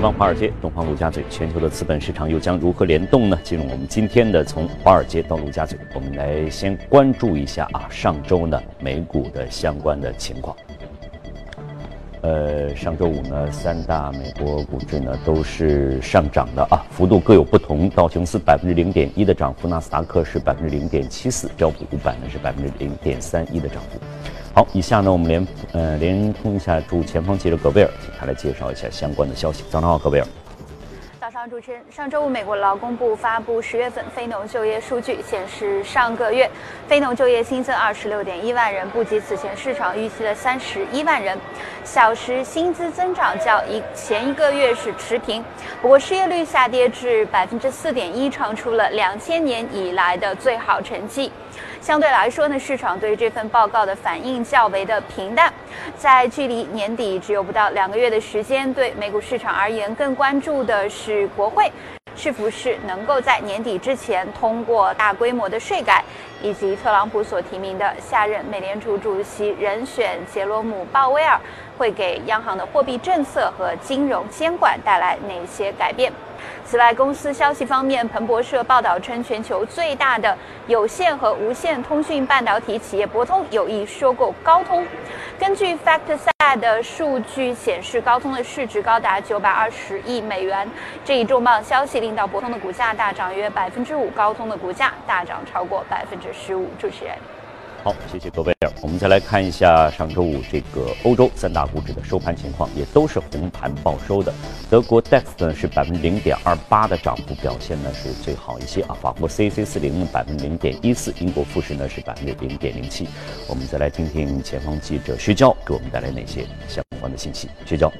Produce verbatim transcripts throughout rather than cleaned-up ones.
西方华尔街，东方陆家嘴，全球的资本市场又将如何联动呢？进入我们今天的从华尔街到陆家嘴，我们来先关注一下啊，上周呢美股的相关的情况。呃，上周五呢，三大美国股指呢都是上涨的啊，幅度各有不同。道琼斯百分之零点一的涨幅，纳斯达克是百分之零点七四，标普五百呢是百分之零点三一的涨幅。好，以下呢我们连呃连通一下驻前方记者葛贝尔，请他来介绍一下相关的消息。早上好，葛贝尔。早上，主持人。上周五，美国劳工部发布十月份非农就业数据，显示上个月非农就业新增二十六点一万人，不及此前市场预期的三十一万人，小时薪资增长较一前一个月是持平。不过失业率下跌至百分之四点一，创出了两千年以来的最好成绩。相对来说呢，市场对这份报告的反应较为的平淡。在距离年底只有不到两个月的时间，对美股市场而言，更关注的是国会是不是能够在年底之前通过大规模的税改，以及特朗普所提名的下任美联储主席人选杰罗姆·鲍威尔会给央行的货币政策和金融监管带来哪些改变。此外，公司消息方面，彭博社报道称，全球最大的有线和无线通讯半导体企业博通有意收购高通。根据 Factset 的数据显示，高通的市值高达九百二十亿美元。这一重磅消息令到博通的股价大涨约 百分之五， 高通的股价大涨超过 百分之十五。 主持人。好，谢谢各位。我们再来看一下上周五这个欧洲三大股指的收盘情况，也都是红盘报收的。德国 D A X 呢是 百分之零点二八 的涨幅，表现呢是最好一些啊。法国 C A C 四十 呢 百分之零点一四， 英国富时呢是 百分之零点零七。我们再来听听前方记者薛娇给我们带来哪些相关的信息。薛娇。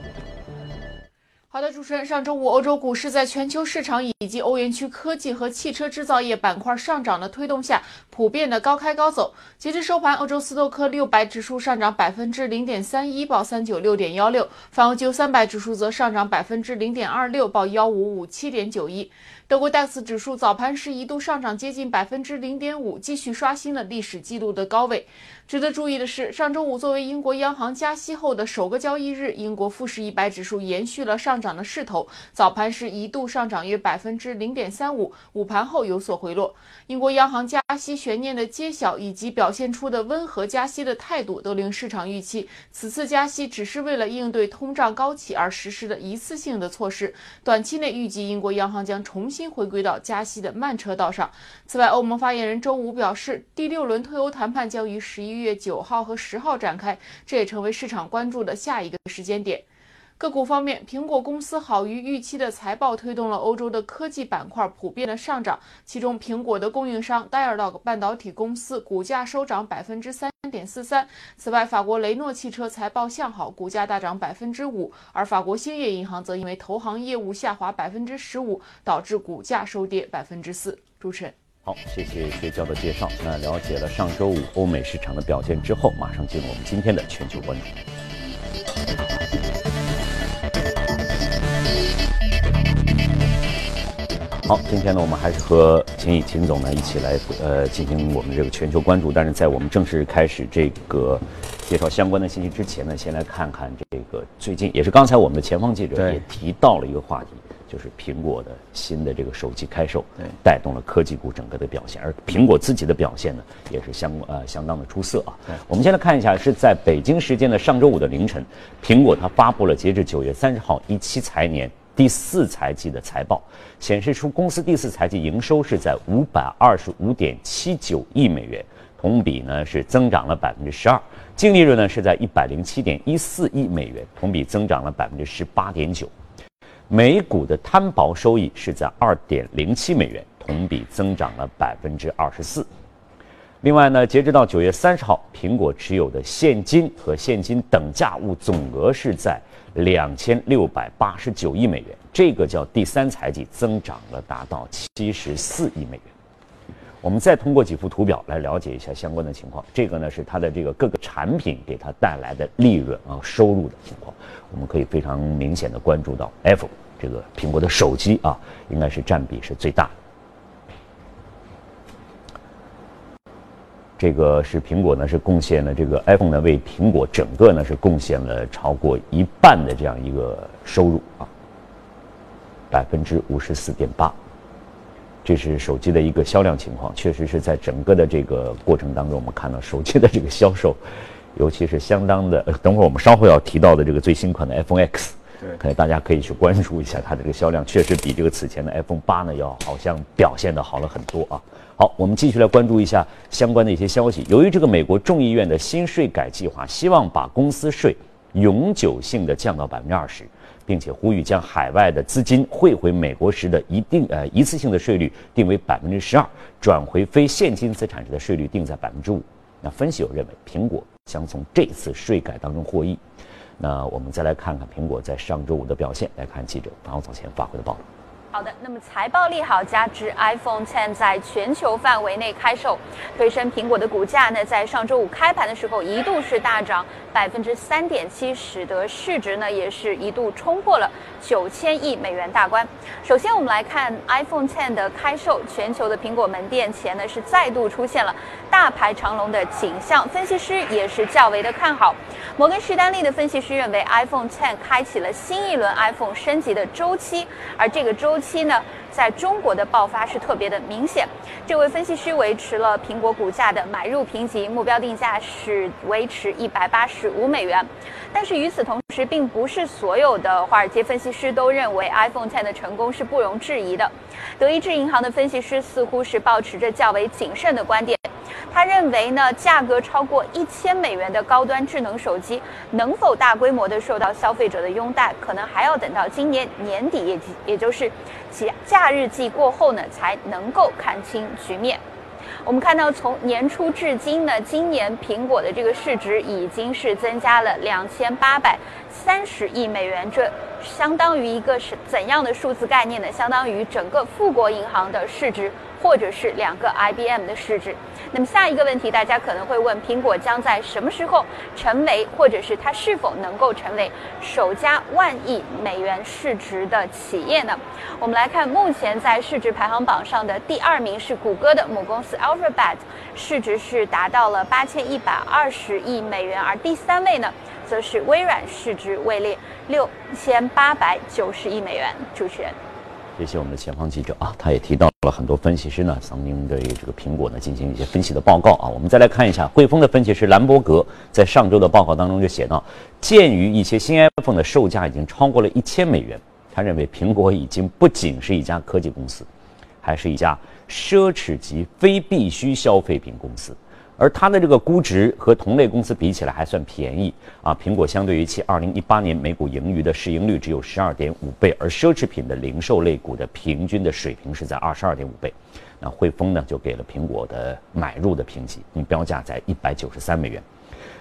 好的，主持人。上周五，欧洲股市在全球市场以及欧元区科技和汽车制造业板块上涨的推动下，普遍的高开高走。截至收盘，欧洲斯托克六百指数上涨 百分之零点三一， 报 三百九十六点一六， 泛欧洲三百指数则上涨 百分之零点二六， 报 一五五七点九一。德国 D A X 指数早盘时一度上涨接近 百分之零点五， 继续刷新了历史纪录的高位。值得注意的是，上周五作为英国央行加息后的首个交易日，英国富时一百指数延续了上涨的势头，早盘时一度上涨约 百分之零点三五， 午盘后有所回落。英国央行加息悬念的揭晓以及表现出的温和加息的态度，都令市场预期此次加息只是为了应对通胀高企而实施的一次性的措施，短期内预计英国央行将重新回归到加息的慢车道上。此外，欧盟发言人周五表示，第六轮脱欧谈判将于十一月九号和十号展开，这也成为市场关注的下一个时间点。个股方面，苹果公司好于预期的财报推动了欧洲的科技板块普遍的上涨，其中苹果的供应商 Dialog 半导体公司股价收涨 百分之三点四三。 此外，法国雷诺汽车财报向好，股价大涨 百分之五， 而法国兴业银行则因为投行业务下滑 百分之十五， 导致股价收跌 百分之四。 主持人。好，谢谢薛娇的介绍。那了解了上周五欧美市场的表现之后，马上进入我们今天的全球关注。好，今天呢，我们还是和秦以秦总呢一起来呃进行我们这个全球关注。但是在我们正式开始这个介绍相关的信息之前呢，先来看看这个最近也是刚才我们的前方记者也提到了一个话题，就是苹果的新的这个手机开售，带动了科技股整个的表现，而苹果自己的表现呢也是相呃相当的出色啊。我们先来看一下，是在北京时间的上周五的凌晨，苹果它发布了截至九月三十号一七财年第四财季的财报，显示出公司第四财季营收是在 五百二十五点七九亿美元，同比呢是增长了 百分之十二， 净利润呢是在 一百零七点一四亿美元，同比增长了 百分之十八点九， 每股的摊薄收益是在 二点零七美元，同比增长了 百分之二十四。 另外呢，截止到九月三十号，苹果持有的现金和现金等价物总额是在两千六百八十九亿美元，这个叫第三财季增长了达到七十四亿美元。我们再通过几幅图表来了解一下相关的情况。这个呢是它的这个各个产品给它带来的利润啊收入的情况，我们可以非常明显的关注到 Apple 这个苹果的手机啊，应该是占比是最大的。这个是苹果呢，是贡献了这个 iPhone 呢，为苹果整个呢是贡献了超过一半的这样一个收入啊。百分之五十四点八。这是手机的一个销量情况，确实是在整个的这个过程当中，我们看到手机的这个销售，尤其是相当的，等会儿我们稍后要提到的这个最新款的 iPhone X， 可能大家可以去关注一下它的这个销量，确实比这个此前的 iPhone 八呢要好像表现的好了很多啊。好，我们继续来关注一下相关的一些消息。由于这个美国众议院的新税改计划，希望把公司税永久性的降到百分之二十。并且呼吁将海外的资金汇回美国时的一定呃一次性的税率定为百分之十二，转回非现金资产时的税率定在百分之五。那分析有认为，苹果将从这次税改当中获益。那我们再来看看苹果在上周五的表现，来看记者王早前发回的报道。好的，那么财报利好加之 iPhone X 在全球范围内开售，推升苹果的股价呢，在上周五开盘的时候一度是大涨百分之三点七，使得市值呢也是一度冲破了九千亿美元大关。首先，我们来看 iPhone X 的开售，全球的苹果门店前呢是再度出现了大排长龙的景象，分析师也是较为的看好。摩根士丹利的分析师认为 ，iPhone X 开启了新一轮 iPhone 升级的周期，而这个周期期呢，在中国的爆发是特别的明显。这位分析师维持了苹果股价的买入评级，目标定价是维持一百八十五美元。但是与此同时，并不是所有的华尔街分析师都认为 iPhone X 的成功是不容置疑的。德意志银行的分析师似乎是抱持着较为谨慎的观点。他认为呢，价格超过一千美元的高端智能手机能否大规模的受到消费者的拥戴，可能还要等到今年年底，也也就是其假日季过后呢，才能够看清局面。我们看到，从年初至今呢，今年苹果的这个市值已经是增加了两千八百三十亿美元，这相当于一个是怎样的数字概念呢？相当于整个富国银行的市值，或者是两个 I B M 的市值。那么下一个问题，大家可能会问，苹果将在什么时候成为，或者是它是否能够成为首家万亿美元市值的企业呢？我们来看，目前在市值排行榜上的第二名是谷歌的母公司 Alphabet， 市值是达到了八千一百二十亿美元，而第三位呢，则是微软，市值位列六千八百九十亿美元。主持人。谢谢我们的前方记者啊，他也提到了很多分析师呢曾经对这个苹果呢进行一些分析的报告啊。我们再来看一下汇丰的分析师兰伯格在上周的报告当中就写到，鉴于一些新 iPhone 的售价已经超过了一千美元，他认为苹果已经不仅是一家科技公司，还是一家奢侈级非必需消费品公司。而它的这个估值和同类公司比起来还算便宜啊！苹果相对于其二零一八年每股盈余的市盈率只有 十二点五倍，而奢侈品的零售类股的平均的水平是在 二十二点五倍。那汇丰呢就给了苹果的买入的评级，目标价在一百九十三美元。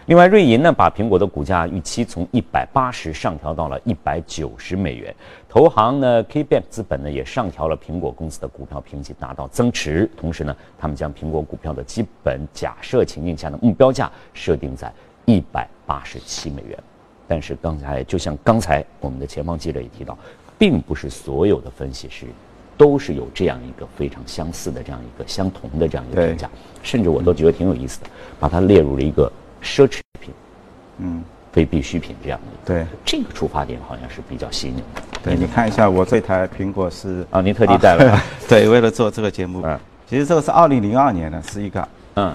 另外，瑞银呢把苹果的股价预期从一百八十上调到了一百九十美元。投行呢 K B M 资本呢也上调了苹果公司的股票评级，达到增持。同时呢，他们将苹果股票的基本假设情境下的目标价设定在一百八十七美元。但是刚才就像刚才我们的前方记者也提到，并不是所有的分析师都是有这样一个非常相似的这样一个相同的这样一个评价，甚至我都觉得挺有意思的，把它列入了一个奢侈品，嗯，非必需品这样的。对，这个出发点好像是比较新颖的。对，你看一下我这台苹果是啊，您特地带了、啊。对，为了做这个节目，嗯、其实这个是二零零二年呢，是一个嗯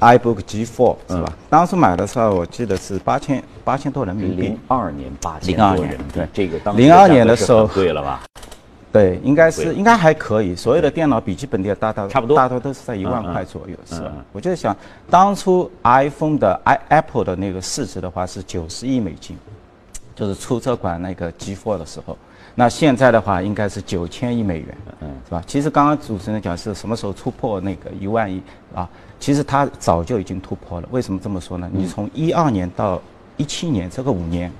，iBook G 四 是吧、嗯？当初买的时候我记得是八千八千多人民币。零二年八千多人民币，对，这个当零二年的时候贵了吧？对，应该是应该还可以。所有的电脑笔记本的大大差不多，大多都是在一万块左右，嗯、是吧、嗯？我就想，当初 iPhone 的 Apple 的那个市值的话是九十亿美金，就是出这款那个 G 四 的时候。那现在的话应该是九千亿美元，嗯，是吧？其实刚刚主持人讲是什么时候突破那个一万亿啊？其实它早就已经突破了。为什么这么说呢？嗯、你从一二年到一七年这个五年。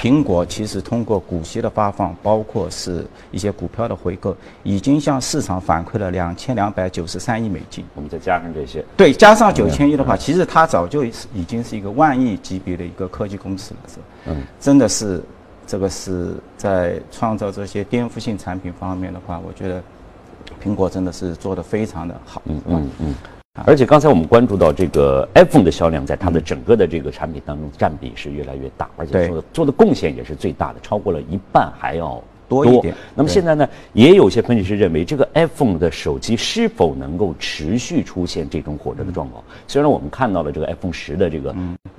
苹果其实通过股息的发放，包括是一些股票的回购，已经向市场反馈了两千两百九十三亿美金。我们再加上这些，对，加上九千亿的话，嗯、其实它早就已经是一个万亿级别的一个科技公司了，是吧？嗯，真的是，这个是在创造这些颠覆性产品方面的话，我觉得苹果真的是做得非常的好。嗯嗯嗯。而且刚才我们关注到这个 iPhone 的销量，在它的整个的这个产品当中占比是越来越大，而且做的做的贡献也是最大的，超过了一半还要多一点。那么现在呢，也有些分析师认为，这个 iPhone 的手机是否能够持续出现这种火热的状况？虽然我们看到了这个 iPhone ten的这个，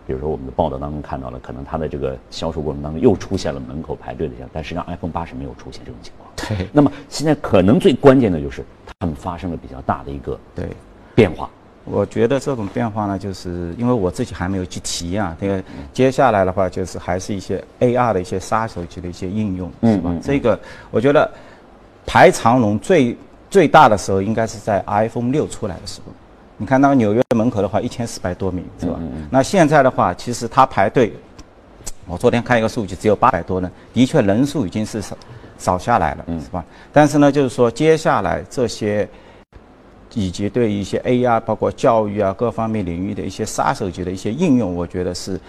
比如说我们的报道当中看到了，可能它的这个销售过程当中又出现了门口排队的现象，但实际上 iPhone eight是没有出现这种情况。对。那么现在可能最关键的就是它们发生了比较大的一个对变化。我觉得这种变化呢，就是因为我自己还没有去体验啊。这个接下来的话，就是还是一些 A R 的一些杀手级的一些应用，是吧？嗯嗯、这个我觉得排长龙最最大的时候，应该是在 iPhone six出来的时候。你看那个纽约门口的话，一千四百多名，是吧？嗯嗯、那现在的话，其实它排队，我昨天看一个数据，只有八百多人，的确人数已经是少少下来了，是吧？嗯、但是呢，就是说接下来这些。以及对一些 A R 包括教育啊各方面领域的一些杀手级的一些应用，我觉得是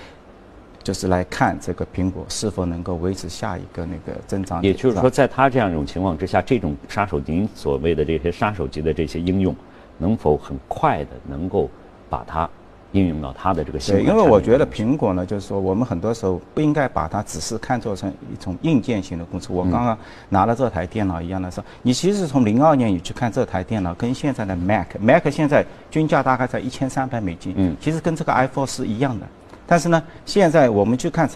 就是来看这个苹果是否能够维持下一个那个增长。也就是说，在它这样一种情况之下，这种杀手级所谓的这些杀手级的这些应用，能否很快的能够把它应用到它的这个系统？对，因为我觉得苹果呢，就是说我们很多时候不应该把它只是看作成一种硬件型的公司。我刚刚拿了这台电脑一样的时候，你其实从零二年你去看这台电脑，跟现在的 Mac，Mac Mac 现在均价大概在一千三百美金，嗯，其实跟这个 iPhone 是一样的。但是呢，现在我们去看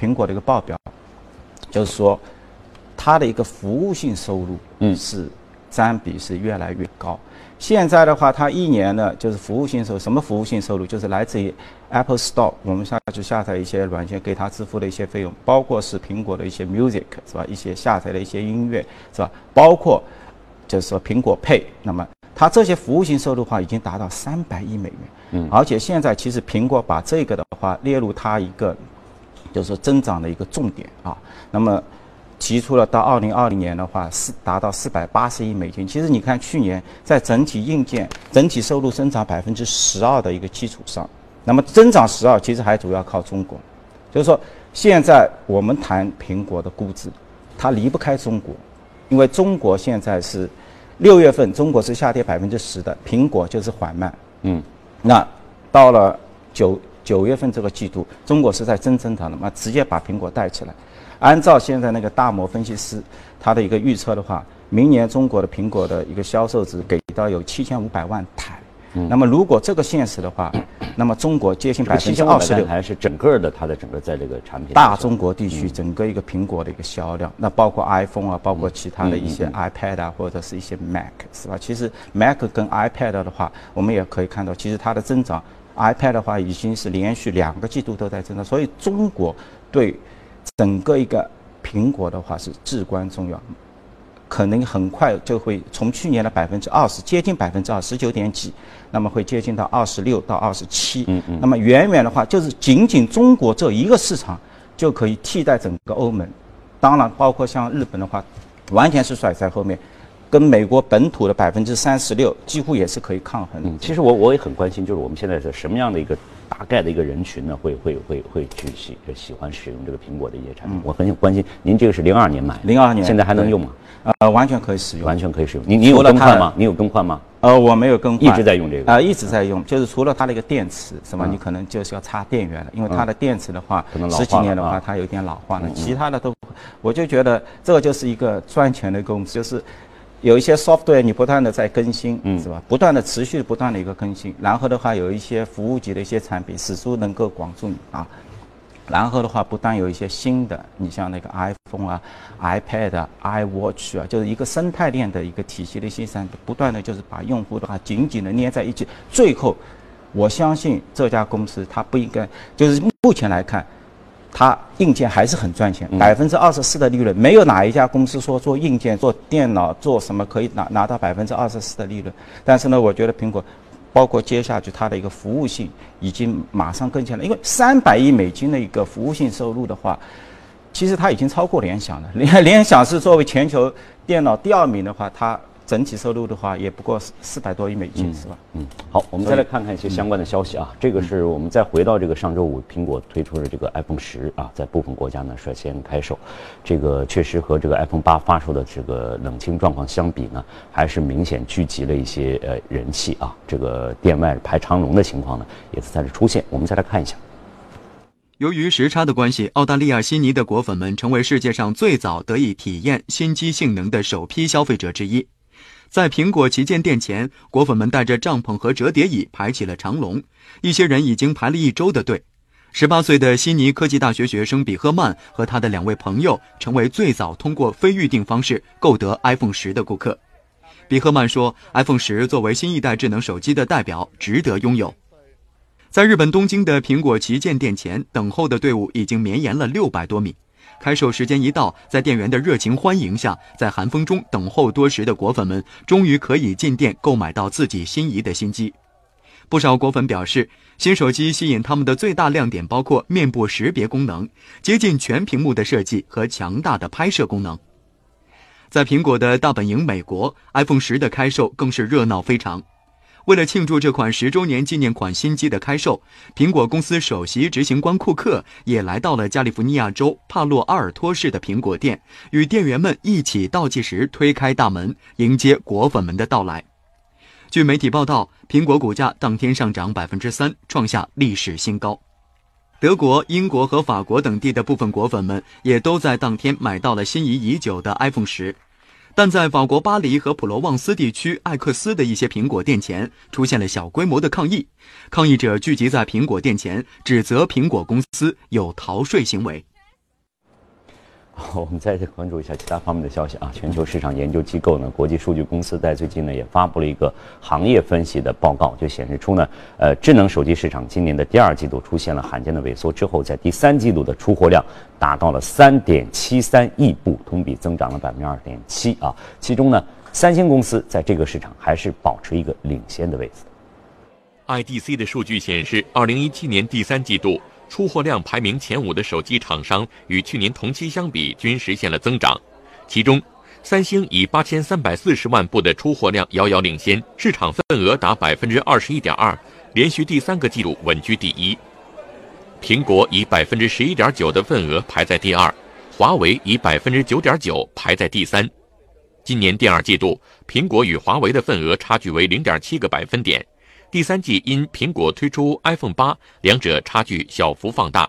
苹果的一个报表，就是说它的一个服务性收入，嗯，是占比是越来越高。现在的话，它一年呢就是服务性收入，什么服务性收入？就是来自于 Apple Store， 我们下去下载一些软件，给它支付的一些费用，包括是苹果的一些 Music 是吧，一些下载的一些音乐是吧，包括就是说苹果 Pay。那么它这些服务性收入的话，已经达到三百亿美元。嗯，而且现在其实苹果把这个的话列入它一个就是说增长的一个重点啊。那么提出了到二零二零年的话是达到四百八十亿美金。其实你看去年在整体硬件整体收入增长百分之十二的一个基础上，那么增长十二其实还主要靠中国。就是说现在我们谈苹果的估值，它离不开中国，因为中国现在是六月份中国是下跌百分之十的，苹果就是缓慢。嗯，那到了九九月份这个季度，中国是在真增长的嘛，直接把苹果带起来。按照现在那个大摩分析师他的一个预测的话，明年中国的苹果的一个销售值给到有七千五百万台。嗯、那么如果这个现实的话，那么中国接近百分之二十六，还是整个的它的整个在这个产品大中国地区整个一个苹果的一个销量，嗯、那包括 iPhone 啊，包括其他的一些 iPad 啊，或者是一些 Mac 是吧？其实 Mac 跟 iPad 的话，我们也可以看到，其实它的增长 ，iPad 的话已经是连续两个季度都在增长，所以中国对。整个一个苹果的话是至关重要，可能很快就会从去年的百分之二十，接近百分之二十九点几，那么会接近到二十六到二十七。嗯嗯。那么远远的话，就是仅仅中国这一个市场就可以替代整个欧盟，当然包括像日本的话，完全是甩在后面。跟美国本土的百分之三十六几乎也是可以抗衡的。嗯，其实我我也很关心，就是我们现在是什么样的一个大概的一个人群呢？会会会会去喜喜欢使用这个苹果的一些产品？嗯、我很关心，您这个是零二年买，零二年现在还能用吗？呃，完全可以使用，完全可以使用。你你有更换吗？你有更换吗？呃，我没有更换，一直在用这个。啊、呃，一直在用，就是除了它的一个电池是吧？嗯、你可能就是要插电源了，因为它的电池的话，嗯、十几年的话它有点老化了，嗯嗯其他的都，我就觉得这就是一个赚钱的公司，就是。有一些 software 你不断的在更新，嗯，是吧？不断的持续不断的一个更新，然后的话有一些服务级的一些产品始终能够广住你啊，然后的话不但有一些新的，你像那个 iPhone 啊、iPad 啊、iWatch 啊，就是一个生态链的一个体系的新产品，不断的就是把用户的话紧紧的捏在一起。最后，我相信这家公司它不应该，就是目前来看。它硬件还是很赚钱，百分之二十四的利润，没有哪一家公司说做硬件、做电脑、做什么可以拿拿到百分之二十四的利润。但是呢，我觉得苹果，包括接下去它的一个服务性已经马上跟前了，因为三百亿美金的一个服务性收入的话，其实它已经超过联想了。联联想是作为全球电脑第二名的话，它。整体收入的话，也不过四百多亿美金，嗯、是吧？嗯，好，我们再来看看一些相关的消息啊。嗯、这个是我们再回到这个上周五，苹果推出的这个 iPhone ten啊，在部分国家呢率先开售。这个确实和这个 iPhone eight发售的这个冷清状况相比呢，还是明显聚集了一些呃人气啊。这个店外排长龙的情况呢，也是在这出现。我们再来看一下。由于时差的关系，澳大利亚悉尼的果粉们成为世界上最早得以体验新机性能的首批消费者之一。在苹果旗舰店前，果粉们带着帐篷和折叠椅排起了长龙，一些人已经排了一周的队。十八岁的悉尼科技大学学生比赫曼和他的两位朋友成为最早通过非预定方式购得 iPhone ten 的顾客。比赫曼说 iPhone ten 作为新一代智能手机的代表，值得拥有。在日本东京的苹果旗舰店前，等候的队伍已经绵延了六百多米。开售时间一到，在店员的热情欢迎下，在寒风中等候多时的果粉们终于可以进店购买到自己心仪的新机。不少果粉表示，新手机吸引他们的最大亮点包括面部识别功能、接近全屏幕的设计和强大的拍摄功能。在苹果的大本营美国， iPhone ten 的开售更是热闹非常。为了庆祝这款十周年纪念款新机的开售，苹果公司首席执行官库克也来到了加利福尼亚州帕洛阿尔托市的苹果店，与店员们一起倒计时推开大门，迎接果粉们的到来。据媒体报道，苹果股价当天上涨 百分之三， 创下历史新高。德国、英国和法国等地的部分果粉们也都在当天买到了心仪已久的 iPhone ten。但在法国巴黎和普罗旺斯地区艾克斯的一些苹果店前出现了小规模的抗议，抗议者聚集在苹果店前，指责苹果公司有逃税行为。好，我们再次关注一下其他方面的消息啊。全球市场研究机构呢，国际数据公司在最近呢也发布了一个行业分析的报告，就显示出呢，呃，智能手机市场今年的第二季度出现了罕见的萎缩之后，在第三季度的出货量达到了 三点七三亿部，同比增长了 百分之二点七 啊。其中呢，三星公司在这个市场还是保持一个领先的位置。I D C 的数据显示，二零一七年第三季度出货量排名前五的手机厂商与去年同期相比均实现了增长，其中三星以八千三百四十万部的出货量遥遥领先，市场份额达 百分之二十一点二， 连续第三个季度稳居第一。苹果以 百分之十一点九 的份额排在第二，华为以 百分之九点九 排在第三。今年第二季度，苹果与华为的份额差距为 零点七个百分点。第三季因苹果推出 iPhone eight， 两者差距小幅放大。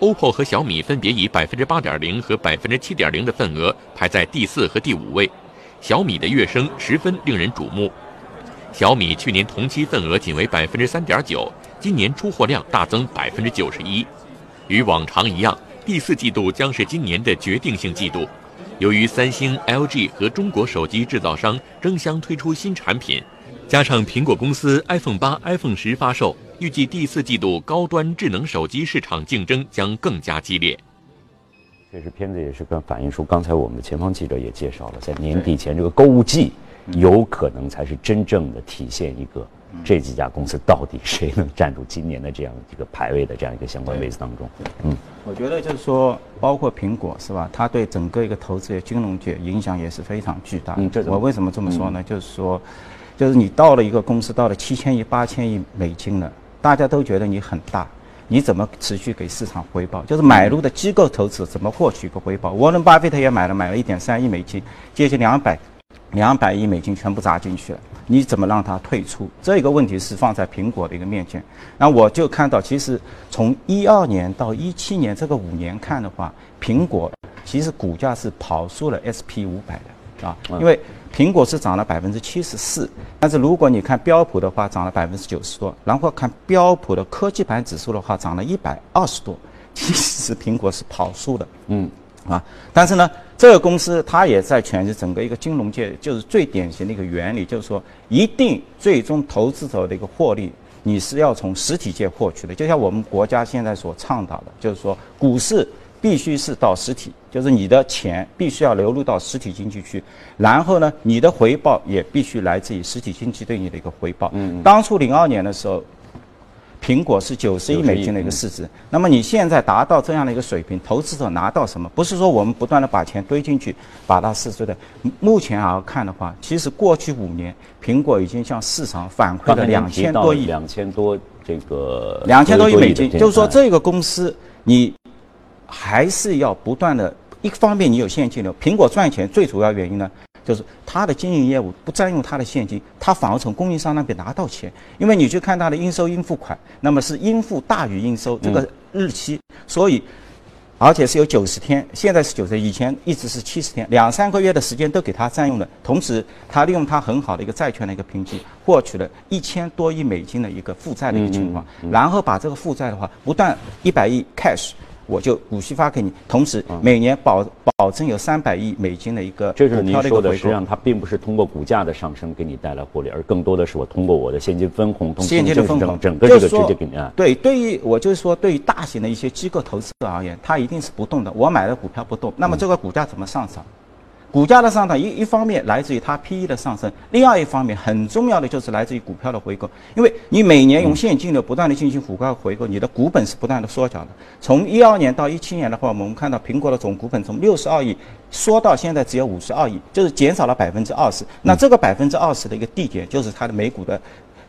O P P O 和小米分别以 百分之八点零 和 百分之七点零 的份额排在第四和第五位，小米的跃升十分令人瞩目。小米去年同期份额仅为 百分之三点九， 今年出货量大增 百分之九十一。 与往常一样，第四季度将是今年的决定性季度，由于三星、L G 和中国手机制造商争相推出新产品，加上苹果公司 iPhone eight、iPhone ten 发售，预计第四季度高端智能手机市场竞争将更加激烈。这是片子也是反映出刚才我们的前方记者也介绍了，在年底前这个购物季有可能才是真正的体现一个这几家公司到底谁能站住今年的这样一个排位的这样一个相关位置当中。嗯，我觉得就是说包括苹果是吧，它对整个一个投资业金融界影响也是非常巨大。嗯，这我为什么这么说呢？嗯，就是说就是你到了一个公司到了七千亿八千亿美金了，大家都觉得你很大，你怎么持续给市场回报？就是买入的机构投资怎么获取一个回报？沃伦巴菲特也买了买了一点三亿美金，接近两百两百亿美金全部砸进去了，你怎么让他退出？这个问题是放在苹果的一个面前。那我就看到其实从一二年到一七年这个五年看的话，苹果其实股价是跑输了 S and P five hundred的啊，因为苹果是涨了 百分之七十四， 但是如果你看标普的话涨了 百分之九十多，然后看标普的科技盘指数的话涨了一百二十多，其实苹果是跑输的。嗯啊，但是呢这个公司它也在诠释整个一个金融界就是最典型的一个原理，就是说一定最终投资者的一个获利你是要从实体界获取的，就像我们国家现在所倡导的，就是说股市必须是到实体，就是你的钱必须要流入到实体经济去，然后呢你的回报也必须来自于实体经济对你的一个回报。嗯，当初零二年的时候苹果是九十亿美金的一个市值，那么你现在达到这样的一个水平，投资者拿到什么？不是说我们不断的把钱堆进去把它市值的，目前而看的话其实过去五年苹果已经向市场反馈了两千多亿两千多这个两千多亿美金，就是说这个公司你还是要不断的，一方面你有现金流，苹果赚钱最主要原因呢，就是它的经营业务不占用它的现金，它反而从供应商那边拿到钱，因为你去看它的应收应付款，那么是应付大于应收，这个日期，所以而且是有九十天，现在是九十，以前一直是七十天，两三个月的时间都给他占用了。同时，他利用他很好的一个债券的一个评级，获取了一千多亿美金的一个负债的一个情况，嗯嗯嗯、然后把这个负债的话，不断一百亿 cash。我就股息发给你，同时每年保保证有三百亿美金的一个股票的一个回购。这是您说的，实际上它并不是通过股价的上升给你带来获利，而更多的是我通过我的现金分红，通现金的分红，整个这个直接给你啊。对，对于我就是说，对于大型的一些机构投资者而言，它一定是不动的。我买的股票不动，那么这个股价怎么上涨？嗯、股价的上涨一一方面来自于它 P E 的上升，另外一方面很重要的就是来自于股票的回购，因为你每年用现金流不断的进行股票回购，你的股本是不断的缩小的。从一二年到一七年的话，我们看到苹果的总股本从六十二亿缩到现在只有五十二亿，就是减少了百分之二十。那这个百分之二十的一个地点，就是它的每股的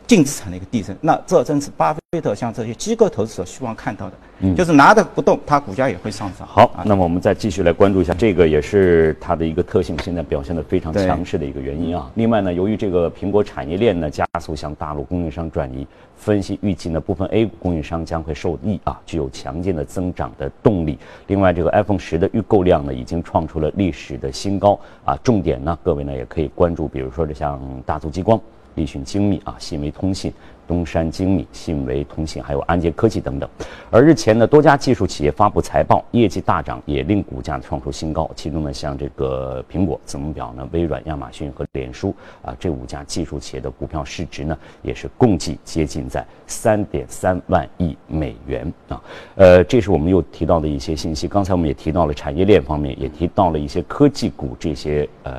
净资产的一个递增。那这正是巴菲特像这些机构投资者希望看到的。嗯，就是拿着不动，它股价也会上涨。好，那么我们再继续来关注一下，这个也是它的一个特性，现在表现得非常强势的一个原因啊。另外呢，由于这个苹果产业链呢加速向大陆供应商转移，分析预计呢部分 A 股供应商将会受益啊，具有强劲的增长的动力。另外，这个 iPhone ten的预购量呢已经创出了历史的新高啊。重点呢，各位呢也可以关注，比如说这像大族激光、立讯精密啊、信维通信、东山精密、信维通信，还有安捷科技等等。而日前呢，多家技术企业发布财报，业绩大涨，也令股价创出新高。其中呢，像这个苹果、字母表呢、微软、亚马逊和脸书啊，这五家技术企业的股票市值呢，也是共计接近在三点三万亿美元啊。呃，这是我们又提到的一些信息。刚才我们也提到了产业链方面，也提到了一些科技股这些呃。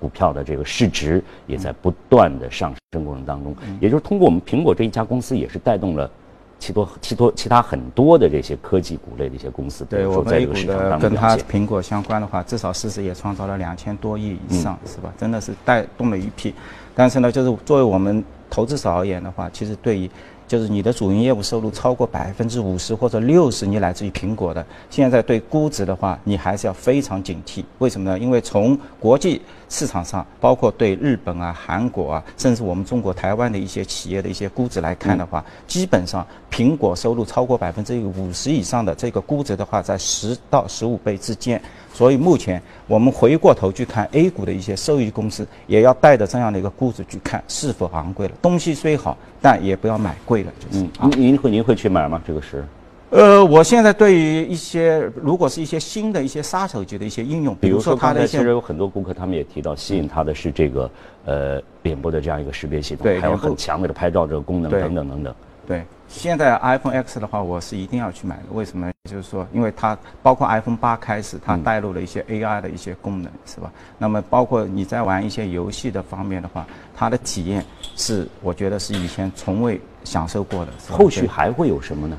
股票的这个市值也在不断的上升过程当中，也就是通过我们苹果这一家公司，也是带动了其多其多其他很多的这些科技股类的一些公司。对，我们A股的跟它苹果相关的话，至少市值也创造了两千多亿以上，嗯、是吧？真的是带动了一批。但是呢，就是作为我们投资者而言的话，其实对于就是你的主营业务收入超过百分之五十或者六十，你来自于苹果的，现在对估值的话，你还是要非常警惕。为什么呢？因为从国际市场上，包括对日本啊、韩国啊，甚至我们中国台湾的一些企业的一些估值来看的话，嗯、基本上苹果收入超过百分之五十以上的这个估值的话，在十到十五倍之间。所以目前我们回过头去看 A 股的一些收益公司，也要带着这样的一个估值去看是否昂贵了。东西虽好，但也不要买贵了。就是，嗯，您会您会去买吗？这个是？呃，我现在对于一些如果是一些新的一些杀手级的一些应用，比如说它的一些，其实有很多顾客他们也提到，吸引他的是这个呃脸部的这样一个识别系统，还有很强的拍照这个功能等等等等。对，现在 iPhone ten 的话，我是一定要去买的。为什么？就是说，因为它包括 iPhone eight开始，它带入了一些 A I 的一些功能，是吧？那么包括你在玩一些游戏的方面的话，它的体验是我觉得是以前从未享受过的。后续还会有什么呢？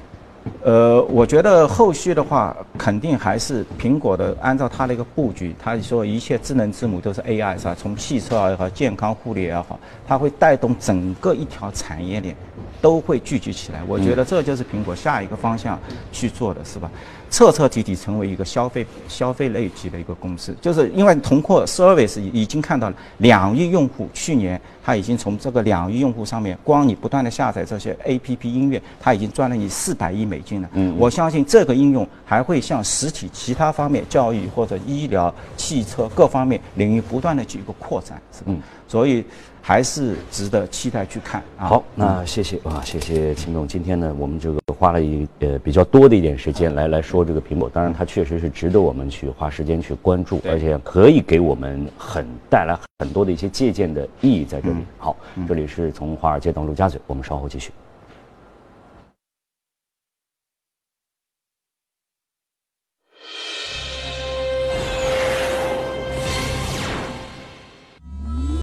呃，我觉得后续的话，肯定还是苹果的，按照它的一个布局，它说一切智能之母都是 A I， 是吧？从汽车也好，健康护理也好，它会带动整个一条产业链都会聚集起来。我觉得这就是苹果下一个方向去做的，是吧？彻彻底底成为一个消费消费类级的一个公司，就是因为通过 service 已经看到了两亿用户，去年它已经从这个两亿用户上面，光你不断的下载这些 A P P 音乐，它已经赚了你四百亿美金了。嗯，我相信这个应用还会向实体其他方面，教育或者医疗、汽车各方面领域不断的去一个扩展，是吧？嗯，所以还是值得期待去看啊。好，那谢谢啊，谢谢秦总。今天呢，我们这个花了一呃比较多的一点时间来来说这个苹果，当然它确实是值得我们去花时间去关注，而且可以给我们很带来很多的一些借鉴的意义在这里。嗯、好，这里是从华尔街到陆家嘴，我们稍后继续。